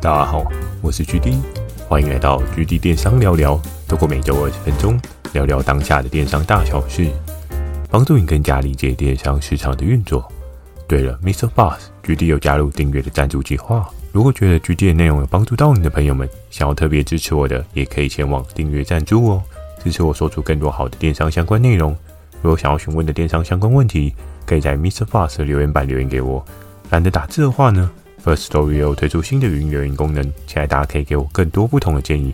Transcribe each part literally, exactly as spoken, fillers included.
大家好，我是 G D， 欢迎来到 G D 电商聊聊，透过每周二十分钟聊聊当下的电商大小事，帮助你更加理解电商市场的运作。对了 ，Mister Boss G D 有加入订阅的赞助计划，如果觉得 G D 的内容有帮助到你的朋友们，想要特别支持我的，也可以前往订阅赞助哦，支持我说出更多好的电商相关内容。如果想要询问的电商相关问题，可以在 Mister Boss 的留言板留言给我。懒得打字的话呢 ，First Storyo 推出新的语音留言功能，期待大家可以给我更多不同的建议。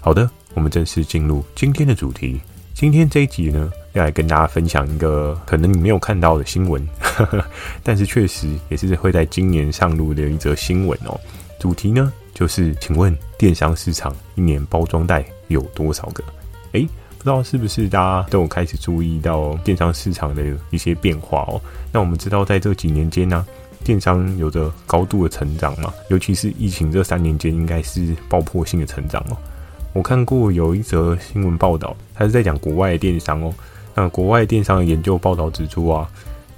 好的，我们正式进入今天的主题。今天这一集呢，要来跟大家分享一个可能你没有看到的新闻，呵呵，但是确实也是会在今年上路的一则新闻哦。主题呢就是，请问电商市场一年包装袋有多少个？诶，不知道是不是大家都有开始注意到电商市场的一些变化哦。那我们知道在这几年间呢、啊。电商有着高度的成长嘛，尤其是疫情这三年间，应该是爆破性的成长哦。我看过有一则新闻报道，它是在讲国外的电商哦。那国外电商的研究报道指出啊，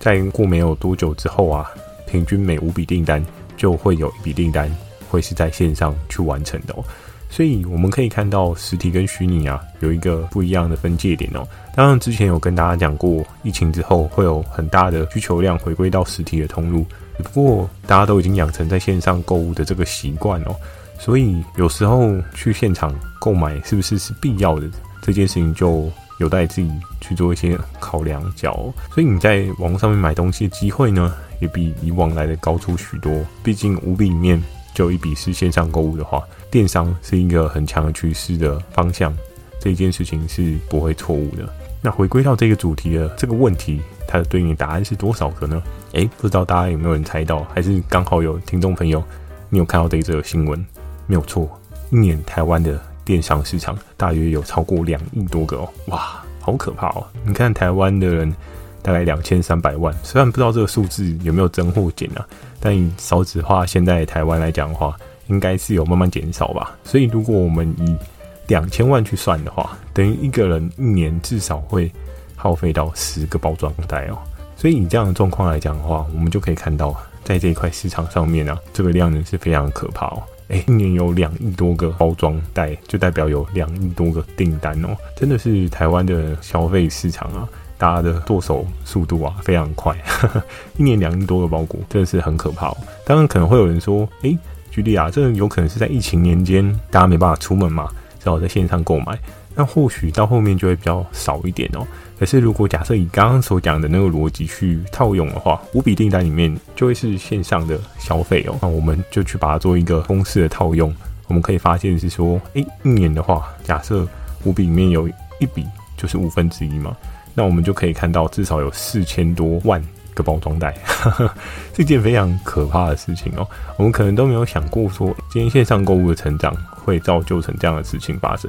在过没有多久之后啊，平均每五笔订单就会有一笔订单会是在线上去完成的哦。所以我们可以看到实体跟虚拟啊有一个不一样的分界点哦。当然之前有跟大家讲过，疫情之后会有很大的需求量回归到实体的通路。不过大家都已经养成在线上购物的这个习惯哦，所以有时候去现场购买是不是是必要的这件事情，就有待自己去做一些考量角哦。所以你在网上面买东西的机会呢，也比以往来的高出许多。毕竟五笔里面就一笔是线上购物的话，电商是一个很强的趋势的方向，这件事情是不会错误的。那回归到这个主题的这个问题，它的对应的答案是多少个呢？诶，不知道大家有没有人猜到，还是刚好有听众朋友你有看到这一则新闻？没有错，一年台湾的电商市场大约有超过两亿多个哦，哇，好可怕哦！你看台湾的人大概两千三百万，虽然不知道这个数字有没有增或减啊，但以少子化现在台湾来讲的话，应该是有慢慢减少吧。所以如果我们以两千万去算的话，等于一个人一年至少会耗费到十个包装袋哦。所以以这样的状况来讲的话，我们就可以看到，在这一块市场上面啊，这个量呢是非常可怕哦。哎，一年有两亿多个包装袋，就代表有两亿多个订单哦。真的是台湾的消费市场啊，大家的剁手速度啊非常快，呵呵，一年两亿多个包裹，真的是很可怕哦。当然可能会有人说，哎，举例啊，这有可能是在疫情年间，大家没办法出门嘛。只好在线上购买，那或许到后面就会比较少一点哦。可是如果假设以刚刚所讲的那个逻辑去套用的话，五笔订单里面就会是线上的消费哦。那我们就去把它做一个公式的套用，我们可以发现是说，诶，一年的话，假设五笔里面有一笔就是五分之一嘛，那我们就可以看到至少有四千多万个包装袋，是一件非常可怕的事情哦。我们可能都没有想过说，今天线上购物的成长会造就成这样的事情发生。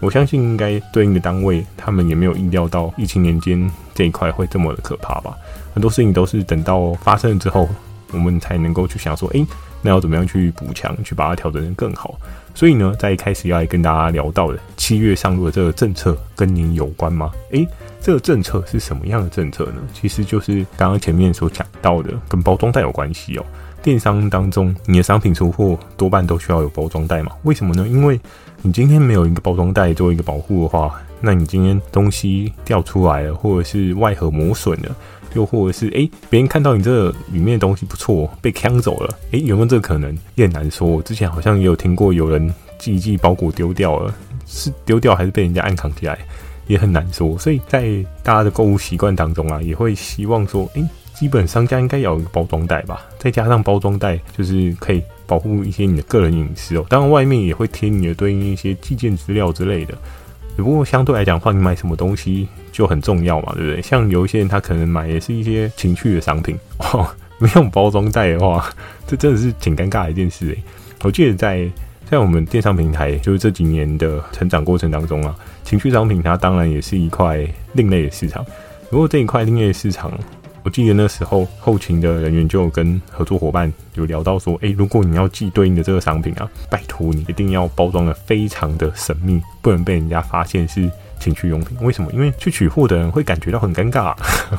我相信应该对应的单位，他们也没有意料到疫情年间这一块会这么的可怕吧。很多事情都是等到发生了之后，我们才能够去想说，诶，那要怎么样去补强，去把它调整得更好。所以呢，在一开始要来跟大家聊到的七月上路的这个政策跟您有关吗？诶，这个政策是什么样的政策呢？其实就是刚刚前面所讲到的，跟包装袋有关系哦。电商当中，你的商品出货多半都需要有包装袋嘛？为什么呢？因为你今天没有一个包装袋做一个保护的话，那你今天东西掉出来了，或者是外盒磨损了，又或者是诶，别人看到你这里面的东西不错，被抢走了，诶，有没有这个可能？也很难说。我之前好像也有听过有人寄一寄包裹丢掉了，是丢掉还是被人家暗扛起来，也很难说。所以在大家的购物习惯当中啊，也会希望说，诶，基本商家应该要有一个包装袋吧，再加上包装袋就是可以保护一些你的个人隐私哦。当然外面也会贴你的对应一些寄件资料之类的。只不过相对来讲的话，你买什么东西就很重要嘛，对不对？像有一些人他可能买也是一些情趣的商品哦，没有包装袋的话，这真的是挺尴尬的一件事诶。我记得在在我们电商平台，就是这几年的成长过程当中啊，情趣商品它当然也是一块另类的市场。如果这一块另类的市场，我记得那时候后勤的人员就有跟合作伙伴有聊到说，诶，如果你要寄对应的这个商品啊，拜托你一定要包装的非常的神秘，不能被人家发现是情趣用品。为什么？因为去取货的人会感觉到很尴尬、啊、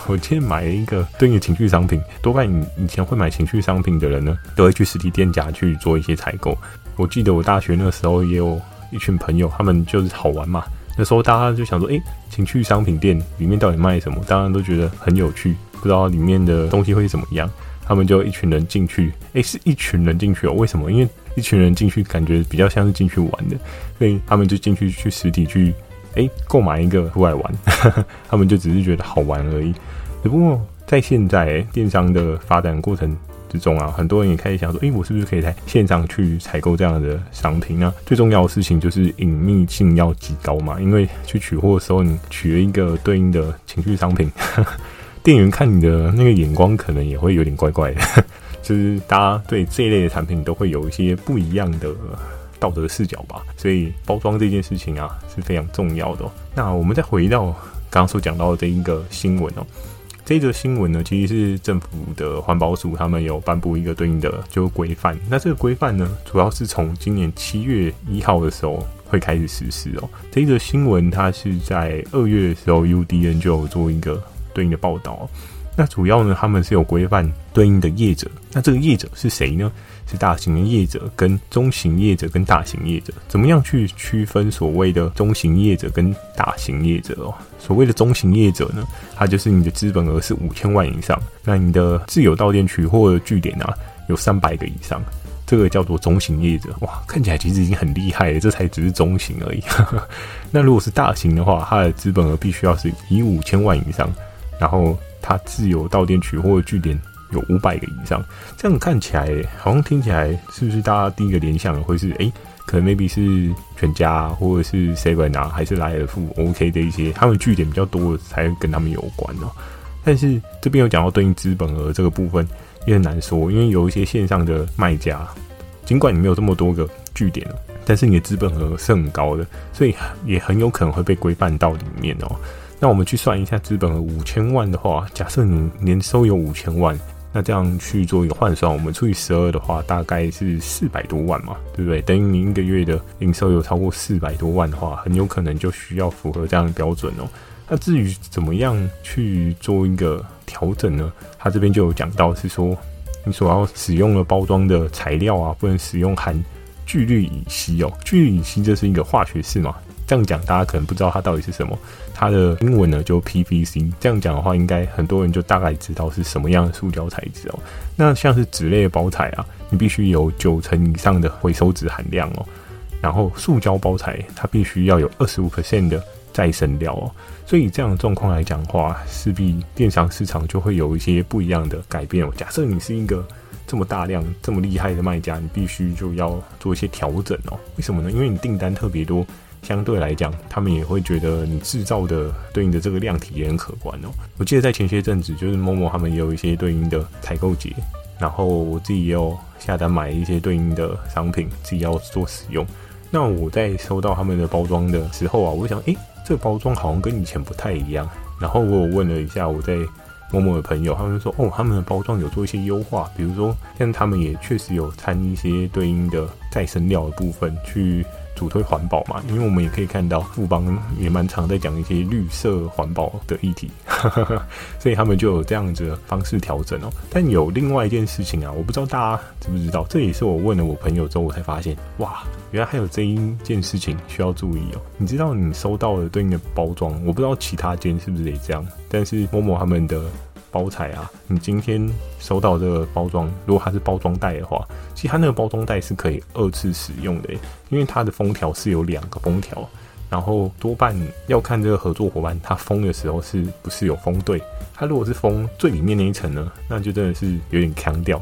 我今天买一个对应的情趣商品，多半以前会买情趣商品的人呢，都会去实体店家去做一些采购。我记得我大学那时候也有一群朋友，他们就是好玩嘛，那时候大家就想说，诶，情趣商品店里面到底卖什么，大家都觉得很有趣，不知道里面的东西会是怎么样。他们就一群人进去，诶，是一群人进去哦，为什么？因为一群人进去感觉比较像是进去玩的，所以他们就进去去实体去诶购买一个出来玩他们就只是觉得好玩而已。只不过在现在、欸、电商的发展过程之中啊，很多人也开始想说，诶，我是不是可以在线上去采购这样的商品啊？最重要的事情就是隐秘性要极高嘛，因为去取货的时候你取了一个对应的情趣商品店员看你的那个眼光可能也会有点怪怪的就是大家对这一类的产品都会有一些不一样的道德视角吧，所以包装这件事情啊是非常重要的、哦、那我们再回到刚刚所讲到的这一个新闻哦，这一则新闻呢其实是政府的环保署他们有颁布一个对应的就规范，那这个规范呢主要是从今年七月一号的时候会开始实施哦。这一则新闻它是在二月的时候 U D N 就有做一个对应的报道、哦、那主要呢他们是有规范对应的业者，那这个业者是谁呢？是大型的业者跟中型业者跟大型业者。怎么样去区分所谓的中型业者跟大型业者哦？所谓的中型业者呢，它就是你的资本额是五千万以上，那你的自有到店取货的据点啊有三百个以上，这个叫做中型业者。哇，看起来其实已经很厉害了，这才只是中型而已那如果是大型的话，它的资本额必须要是以五千万以上，然后它自有到店取货的据点有五百个以上。这样看起来好像听起来是不是大家第一个联想会是诶可能 maybe 是全家、啊、或者是 Seven 啊还是莱尔富 OK 的一些他们据点比较多才跟他们有关哦。但是这边有讲到对应资本额这个部分也很难说，因为有一些线上的卖家尽管你没有这么多个据点，但是你的资本额是很高的，所以也很有可能会被规范到里面哦。那我们去算一下资本额五千万的话，假设你年收有五千万，那这样去做一个换算，我们除以十二的话大概是四百多万嘛，对不对？等于你一个月的营收有超过四百多万的话，很有可能就需要符合这样的标准哦。那至于怎么样去做一个调整呢，他这边就有讲到是说你所要使用的包装的材料啊不能使用含聚氯乙烯哦。聚氯乙烯这是一个化学式嘛，这样讲大家可能不知道它到底是什么，它的英文呢就 P V C， 这样讲的话应该很多人就大概知道是什么样的塑胶材质哦。那像是纸类的包材啊，你必须有九成以上的回收纸含量哦，然后塑胶包材它必须要有 百分之二十五 的再生料哦。所以这样的状况来讲的话，势必电商市场就会有一些不一样的改变哦。假设你是一个这么大量这么厉害的卖家，你必须就要做一些调整哦。为什么呢？因为你订单特别多，相对来讲他们也会觉得你制造的对应的这个量体也很可观哦。我记得在前些阵子就是 MOMO 他们也有一些对应的采购节，然后我自己也有下单买一些对应的商品自己要做使用。那我在收到他们的包装的时候啊，我就想诶这个包装好像跟以前不太一样，然后我有问了一下我在 MOMO 的朋友，他们说哦他们的包装有做一些优化，比如说像他们也确实有掺一些对应的再生料的部分去主推环保嘛，因为我们也可以看到富邦也蛮常在讲一些绿色环保的议题所以他们就有这样子的方式调整哦。但有另外一件事情啊，我不知道大家知不知道，这也是我问了我朋友之后我才发现，哇原来还有这一件事情需要注意哦。你知道你收到的对应的包装，我不知道其他间是不是也这样，但是MOMO他们的包材啊，你今天收到这个包装，如果它是包装袋的话，其实它那个包装袋是可以二次使用的，因为它的封条是有两个封条，然后多半要看这个合作伙伴它封的时候是不是有封对。它如果是封最里面那一层呢，那就真的是有点强调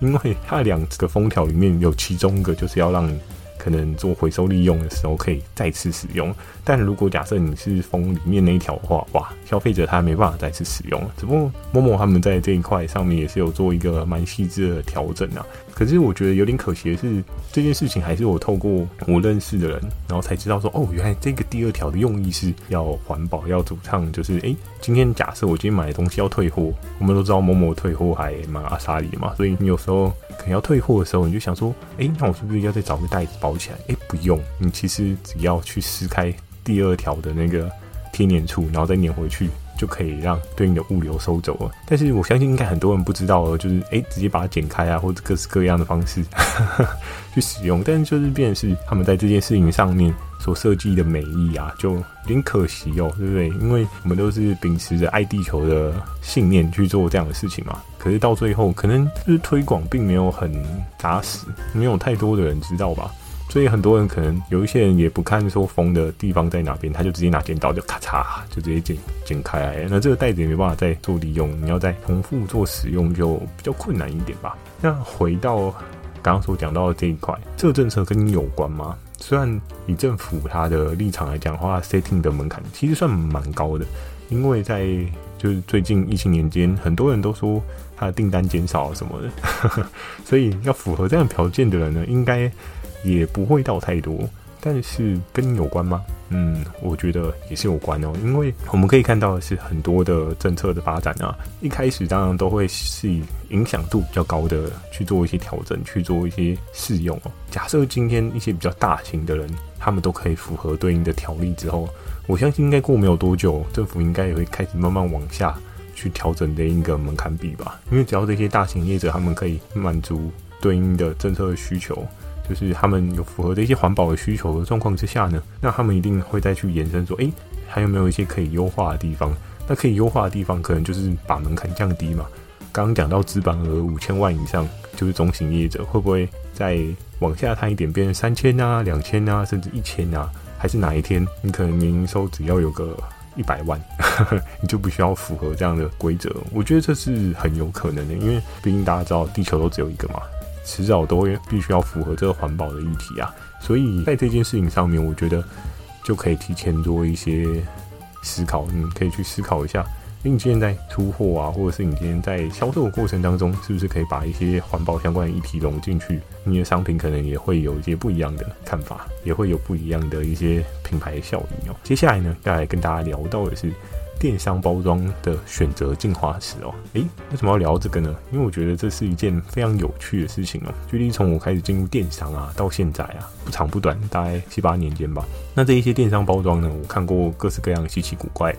因为它两个封条里面有其中一个就是要让你可能做回收利用的时候可以再次使用，但如果假设你是封里面那一条的话，哇，消费者他没办法再次使用了。只不过 MOMO 他们在这一块上面也是有做一个蛮细致的调整啊。可是我觉得有点可惜的是，这件事情还是我透过我认识的人，然后才知道说，哦，原来这个第二条的用意是要环保，要主唱就是，哎，今天假设我今天买的东西要退货，我们都知道 MOMO 退货还蛮阿莎力的嘛，所以你有时候可能要退货的时候，你就想说，哎，那我是不是要再找个袋子包起来？哎，不用，你其实只要去撕开第二条的那个贴粘处，然后再粘回去，就可以让对应的物流收走了。但是我相信应该很多人不知道，就是诶直接把它剪开啊，或者各式各样的方式呵呵去使用。但是就是变成是他们在这件事情上面所设计的美意啊，就有点可惜哦，对不对？因为我们都是秉持着爱地球的信念去做这样的事情嘛，可是到最后可能就是推广并没有很扎实，没有太多的人知道吧，所以很多人可能有一些人也不看说缝的地方在哪边，他就直接拿剪刀就咔嚓就直接 剪, 剪开来，那这个袋子也没办法再做利用，你要再重复做使用就比较困难一点吧。那回到刚刚所讲到的这一块，这个政策跟你有关吗？虽然以政府它的立场来讲的话 setting 的门槛其实算蛮高的，因为在就是最近疫情年间，很多人都说它的订单减少什么的所以要符合这样条件的人呢，应该也不会到太多。但是跟你有关吗？嗯，我觉得也是有关哦，因为我们可以看到的是很多的政策的发展啊，一开始当然都会是以影响度比较高的去做一些调整，去做一些适用哦。假设今天一些比较大型的人，他们都可以符合对应的条例之后，我相信应该过没有多久，政府应该也会开始慢慢往下去调整的一个门槛比吧。因为只要这些大型业者他们可以满足对应的政策的需求，就是他们有符合的一些环保的需求的状况之下呢，那他们一定会再去延伸说，诶，还有没有一些可以优化的地方？那可以优化的地方，可能就是把门槛降低嘛。刚刚讲到资本额五千万以上，就是中型业者，会不会再往下探一点，变成三千啊、两千啊，甚至一千啊？还是哪一天你可能年营收只要有个一百万你就不需要符合这样的规则？我觉得这是很有可能的，因为毕竟大家知道地球都只有一个嘛。迟早都会必须要符合这个环保的议题啊，所以在这件事情上面，我觉得就可以提前做一些思考，你可以去思考一下，因为你今天在出货啊，或者是你今天在销售的过程当中，是不是可以把一些环保相关的议题融进去？你的商品可能也会有一些不一样的看法，也会有不一样的一些品牌效应哦。接下来呢，要来跟大家聊到的是电商包装的选择进化史哦，诶，为什么要聊这个呢？因为我觉得这是一件非常有趣的事情哦。距离从我开始进入电商啊，到现在啊，不长不短，大概七八年间吧。那这一些电商包装呢，我看过各式各样稀奇古怪。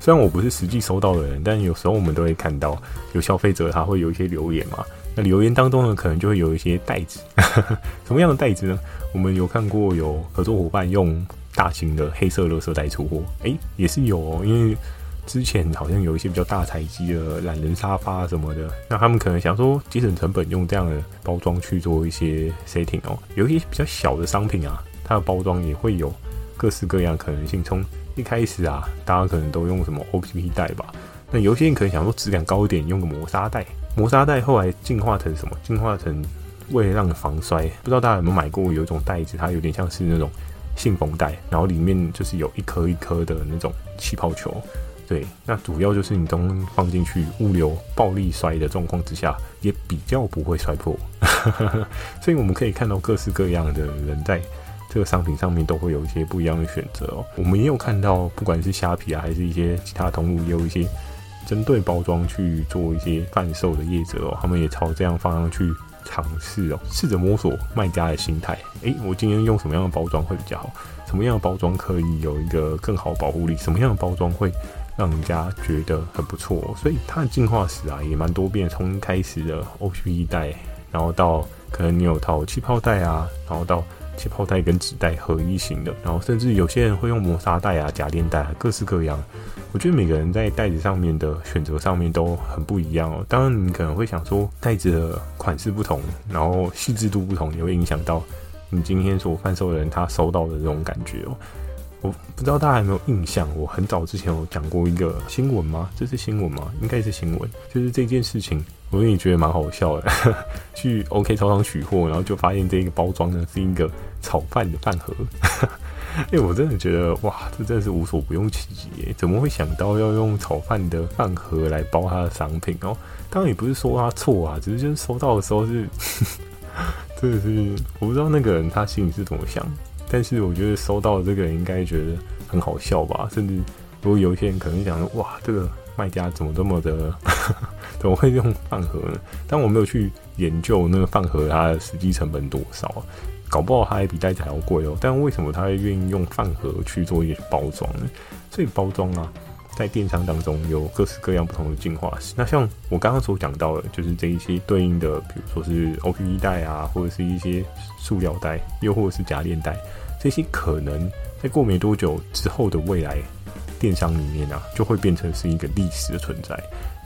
虽然我不是实际收到的人，但有时候我们都会看到有消费者他会有一些留言嘛。那留言当中呢，可能就会有一些袋子，什么样的袋子呢？我们有看过有合作伙伴用大型的黑色垃圾袋出货，诶，也是有哦，因为之前好像有一些比较大材机的懒人沙发什么的，那他们可能想说节省成本，用这样的包装去做一些 setting 哦。有一些比较小的商品啊，它的包装也会有各式各样的可能性。从一开始啊，大家可能都用什么 O P P 袋吧，那有些人可能想说质感高一点，用个磨砂袋。磨砂袋后来进化成什么？进化成为了让防摔。不知道大家有没有买过有一种袋子，它有点像是那种信封袋，然后里面就是有一颗一颗的那种气泡球，对，那主要就是你东西放进去，物流暴力摔的状况之下，也比较不会摔破所以我们可以看到各式各样的人在这个商品上面都会有一些不一样的选择哦。我们也有看到，不管是虾皮啊，还是一些其他通路，也有一些针对包装去做一些贩售的业者哦，他们也朝这样方向去尝试哦，试着摸索卖家的心态。诶，我今天用什么样的包装会比较好？什么样的包装可以有一个更好保护力？什么样的包装会让人家觉得很不错哦？所以它的进化史啊，也蛮多变。从开始的 O P P 袋，然后到可能你有套气泡袋啊，然后到气泡袋跟纸袋合一型的，然后甚至有些人会用磨砂袋啊、夹链袋啊，各式各样。我觉得每个人在袋子上面的选择上面都很不一样哦。当然，你可能会想说袋子的款式不同，然后细致度不同，也会影响到你今天所贩售的人他收到的这种感觉哦。我不知道大家有没有印象，我很早之前有讲过一个新闻吗？这是新闻吗？应该是新闻，就是这件事情，我也觉得蛮好笑的。去 OK 超商取货，然后就发现这个包装呢是一个炒饭的饭盒。哎、欸，我真的觉得哇，这真的是无所不用其极耶！怎么会想到要用炒饭的饭盒来包它的商品哦？当然也不是说它错啊，只是就是收到的时候是，真的是我不知道那个人他心里是怎么想。但是我觉得收到的这个人应该觉得很好笑吧，甚至如果有一些人可能想说，哇，这个卖家怎么这么的怎么会用饭盒呢？但我没有去研究那个饭盒它的实际成本多少，搞不好它还比袋子还要贵哦。但为什么它会愿意用饭盒去做一些包装呢？所以包装啊，在电商当中有各式各样不同的进化史。那像我刚刚所讲到的，就是这一些对应的，比如说是 O P P 袋啊，或者是一些塑料袋，又或者是夹链袋，这些可能在过没多久之后的未来，电商里面啊，就会变成是一个历史的存在。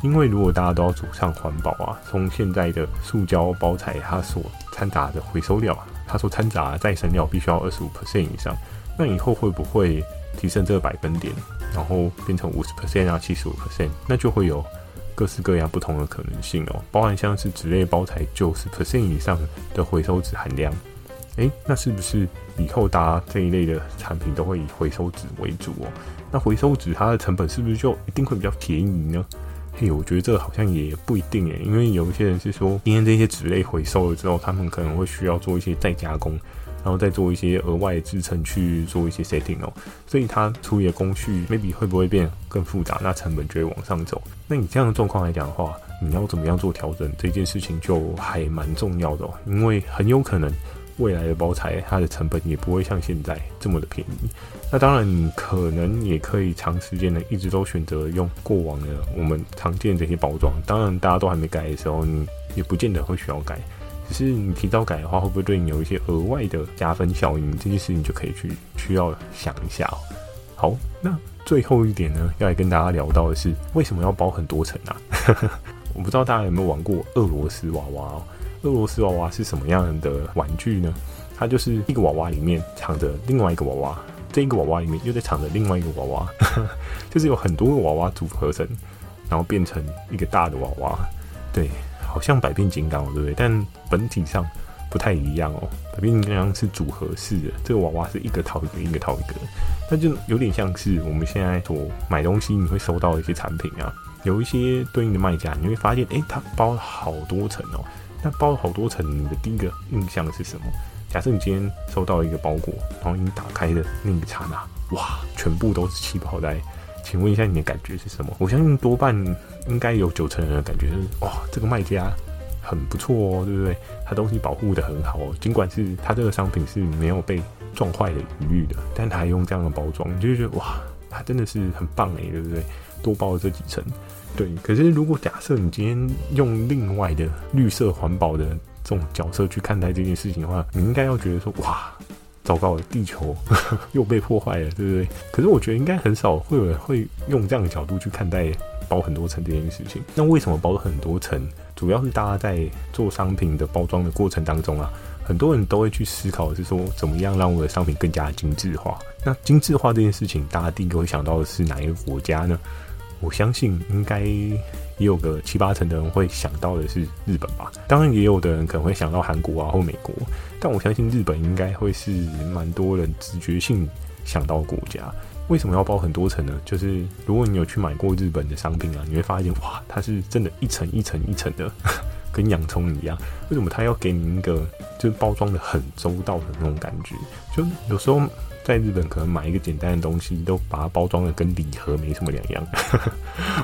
因为如果大家都要走上环保啊，从现在的塑胶包材它所掺杂的回收料，它所掺杂的再生料必须要 百分之二十五 以上，那以后会不会提升这个百分点，然后变成 百分之五十 啊 百分之七十五， 那就会有各式各样不同的可能性哦，包含像是纸类包材 百分之九十 以上的回收纸含量。诶，那是不是以后大家这一类的产品都会以回收纸为主哦？那回收纸它的成本是不是就一定会比较便宜呢？嘿，我觉得这好像也不一定诶，因为有一些人是说，今天这些纸类回收了之后，他们可能会需要做一些再加工，然后再做一些额外的制成去做一些 setting 哦，所以它处理的工序 maybe 会不会变更复杂，那成本就会往上走。那你这样的状况来讲的话，你要怎么样做调整，这件事情就还蛮重要的哦，因为很有可能未来的包材它的成本也不会像现在这么的便宜。那当然你可能也可以长时间的一直都选择用过往的我们常见的这些包装，当然大家都还没改的时候，你也不见得会需要改，只是你提早改的话，会不会对你有一些额外的加分效应，这件事情就可以去需要想一下哦。好，那最后一点呢，要来跟大家聊到的是为什么要包很多层啊我不知道大家有没有玩过俄罗斯娃娃哦。俄罗斯娃娃是什么样的玩具呢？它就是一个娃娃里面藏着另外一个娃娃，这一个娃娃里面又在藏着另外一个娃娃就是有很多个娃娃组合成，然后变成一个大的娃娃。对，好像百变金刚哦，对不对？但本体上不太一样哦。百变金刚是组合式的，这个娃娃是一个套一个，一个套一个，那就有点像是我们现在所买东西你会收到的一些产品啊，有一些对应的卖家，你会发现，哎，它包了好多层哦。那包了好多层，你的第一个印象是什么？假设你今天收到一个包裹，然后你打开的那一刹那，哇，全部都是气泡袋。请问一下你的感觉是什么？我相信多半应该有九成人的感觉是，哇，这个卖家很不错哦，对不对？他东西保护得很好哦，尽管是他这个商品是没有被撞坏的疑虑的，但他还用这样的包装，你就觉得哇，他真的是很棒哎，对不对？多包了这几层。对，可是如果假设你今天用另外的绿色环保的这种角色去看待这件事情的话，你应该要觉得说，哇，糟糕了，地球呵呵又被破坏了，对不对？可是我觉得应该很少会有人会用这样的角度去看待包很多层这件事情。那为什么包很多层？主要是大家在做商品的包装的过程当中啊，很多人都会去思考的是说，怎么样让我的商品更加精致化。那精致化这件事情，大家第一个会想到的是哪一个国家呢？我相信应该也有个七八成的人会想到的是日本吧，当然也有的人可能会想到韩国啊或美国，但我相信日本应该会是蛮多人直觉性想到国家。为什么要包很多层呢？就是如果你有去买过日本的商品啊，你会发现，哇，它是真的一层一层一层的跟洋葱一样。为什么它要给你一个就是包装的很周到的那种感觉？就有时候在日本可能买一个简单的东西，都把它包装的跟礼盒没什么两样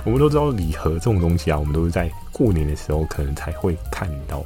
我们都知道礼盒这种东西啊，我们都是在过年的时候可能才会看到，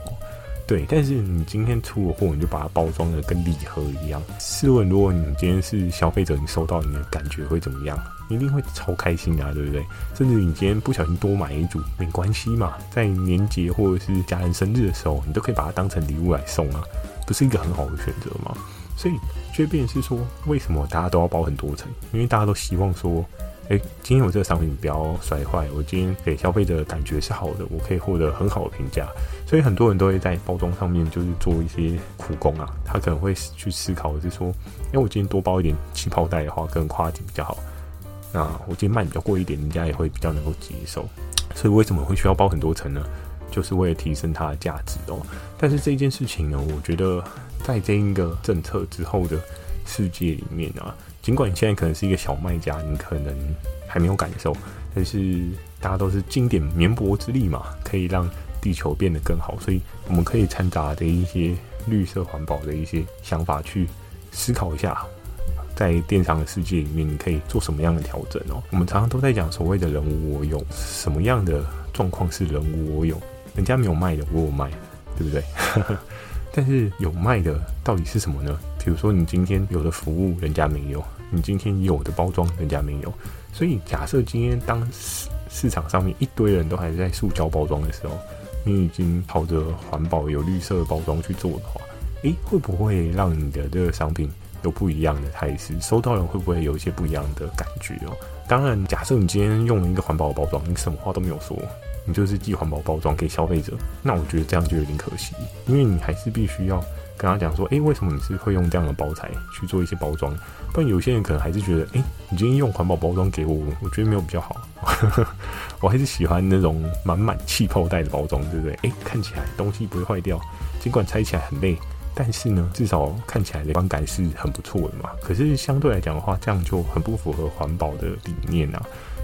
对，但是你今天出了货，你就把它包装的跟礼盒一样。试问如果你今天是消费者，你收到你的感觉会怎么样？你一定会超开心的啊，对不对？甚至你今天不小心多买一组没关系嘛，在年节或者是家人生日的时候，你都可以把它当成礼物来送啊，不是一个很好的选择吗？所以就变成是说，为什么大家都要包很多层？因为大家都希望说，哎，今天我这个商品不要摔坏，我今天给消费者的感觉是好的，我可以获得很好的评价。所以很多人都会在包装上面就是做一些苦工啊，他可能会去思考的是说，哎，我今天多包一点气泡袋的话，更夸奖比较好。那我今天卖比较贵一点，人家也会比较能够接受。所以为什么会需要包很多层呢？就是为了提升它的价值哦。但是这件事情呢，我觉得在这一个政策之后的世界里面啊，尽管你现在可能是一个小卖家，你可能还没有感受，但是大家都是尽点绵薄之力嘛，可以让地球变得更好，所以我们可以掺杂的一些绿色环保的一些想法去思考一下，在电商的世界里面你可以做什么样的调整哦。我们常常都在讲所谓的人无我有，什么样的状况是人无我有？人家没有卖的我有卖，对不对但是有卖的到底是什么呢？比如说你今天有的服务人家没有，你今天有的包装人家没有，所以假设今天当市场上面一堆人都还在塑胶包装的时候，你已经朝着环保有绿色包装去做的话，诶，会不会让你的这个商品有不一样的态势？收到人会不会有一些不一样的感觉哦？当然，假设你今天用了一个环保的包装，你什么话都没有说，你就是寄环保包装给消费者，那我觉得这样就有点可惜，因为你还是必须要跟他讲说，诶，为什么你是会用这样的包材去做一些包装？不然有些人可能还是觉得，诶，你今天用环保包装给我，我觉得没有比较好，我还是喜欢那种满满气泡袋的包装，对不对？诶，看起来东西不会坏掉，尽管拆起来很累，但是呢，至少看起来的观感是很不错的嘛。可是相对来讲的话，这样就很不符合环保的理念啊。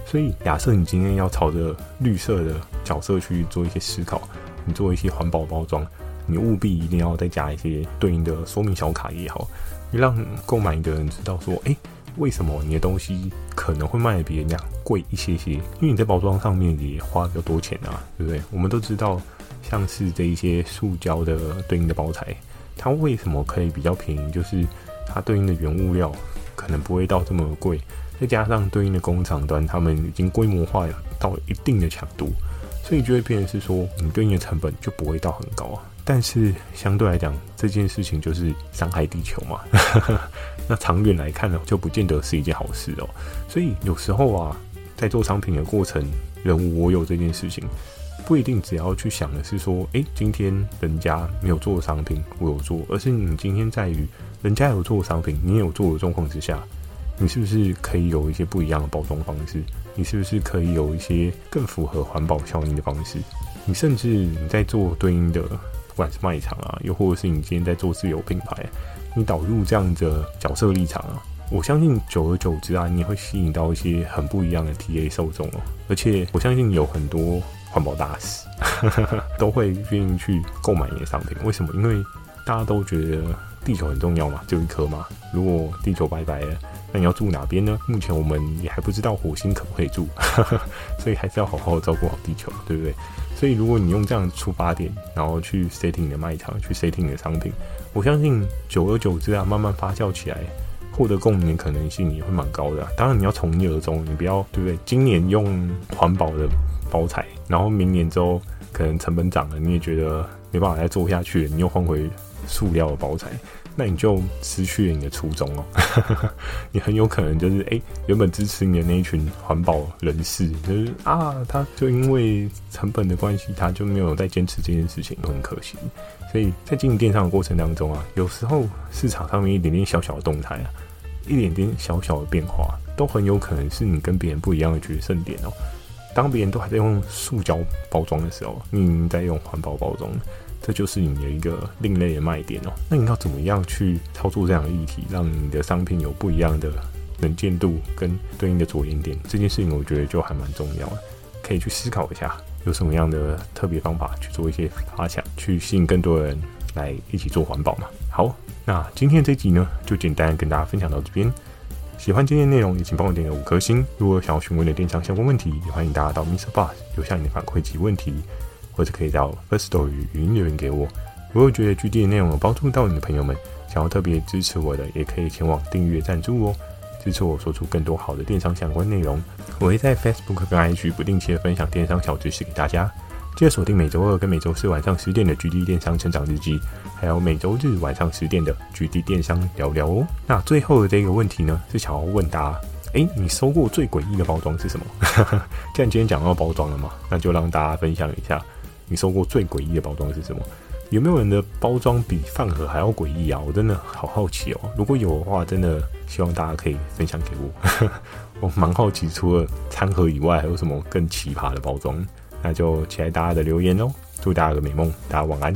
所以假设你今天要朝着绿色的角色去做一些思考，你做一些环保包装，你务必一定要再加一些对应的说明小卡也好，让购买的人知道说，诶，为什么你的东西可能会卖得比人家贵一些些，因为你在包装上面也花比较多钱啊，对不对？我们都知道像是这一些塑胶的对应的包材，它为什么可以比较便宜，就是它对应的原物料可能不会到这么贵，再加上对应的工厂端他们已经规模化到一定的强度，所以就会变成是说你对应的成本就不会到很高啊。但是相对来讲，这件事情就是伤害地球嘛那长远来看呢，就不见得是一件好事哦。所以有时候啊，在做商品的过程，人无我有这件事情，不一定只要去想的是说，诶，今天人家没有做的商品我有做，而是你今天在于人家有做的商品你也有做的状况之下，你是不是可以有一些不一样的包装方式，你是不是可以有一些更符合环保效应的方式，你甚至你在做对应的不管是卖场啊，又或者是你今天在做自有品牌，你导入这样的角色立场啊，我相信久而久之啊，你会吸引到一些很不一样的 T A 受众哦。而且我相信有很多环保大使都会愿意去购买你的商品，为什么？因为大家都觉得地球很重要嘛，只有一颗嘛。如果地球拜拜了，那你要住哪边呢？目前我们也还不知道火星可不可以住所以还是要好好照顾好地球，对不对？所以如果你用这样的出发点，然后去 setting 你的卖场，去 setting 你的商品，我相信久而久之啊，慢慢发酵起来，获得共鸣的可能性也会蛮高的啊。当然你要从一而终，你不要，对不对？今年用环保的包材，然后明年之后可能成本涨了，你也觉得没办法再做下去了，你又换回塑料的包材，那你就失去了你的初衷哦你很有可能就是诶，原本支持你的那一群环保人士，就是啊，他就因为成本的关系，他就没有再坚持这件事情，很可惜。所以在经营电商的过程当中啊，有时候市场上面一点点小小的动态啊，一点点小小的变化，都很有可能是你跟别人不一样的决胜点哦。当别人都还在用塑胶包装的时候，你在用环保包装，这就是你的一个另类的卖点哦。那你要怎么样去操作这样的议题，让你的商品有不一样的能见度跟对应的着眼点？这件事情我觉得就还蛮重要的，可以去思考一下有什么样的特别方法去做一些发想，去吸引更多人来一起做环保嘛。好，那今天这集呢，就简单跟大家分享到这边。喜欢今天的内容，也请帮我点个五颗星。如果想要询问的电商相关问题，也欢迎大家到 mister Boss 留下你的反馈及问题，或者可以到 First Storyo 语音留言给我。如果觉得 G D 的内容有帮助到你的朋友们，想要特别支持我的，也可以前往订阅赞助哦，支持我说出更多好的电商相关内容。我会在 Facebook 跟 I G 不定期的分享电商小知识给大家。记得锁定每周二跟每周四晚上十点的 G D 电商成长日记，还有每周日晚上十点的 G D 电商聊聊哦。那最后的这个问题呢，是想要问大家，诶，你收过最诡异的包装是什么既然今天讲到包装了嘛，那就让大家分享一下你收过最诡异的包装是什么。有没有人的包装比饭盒还要诡异啊？我真的好好奇哦，如果有的话，真的希望大家可以分享给我我蛮好奇除了餐盒以外还有什么更奇葩的包装，那就期待大家的留言哦。祝大家有个美梦，大家晚安。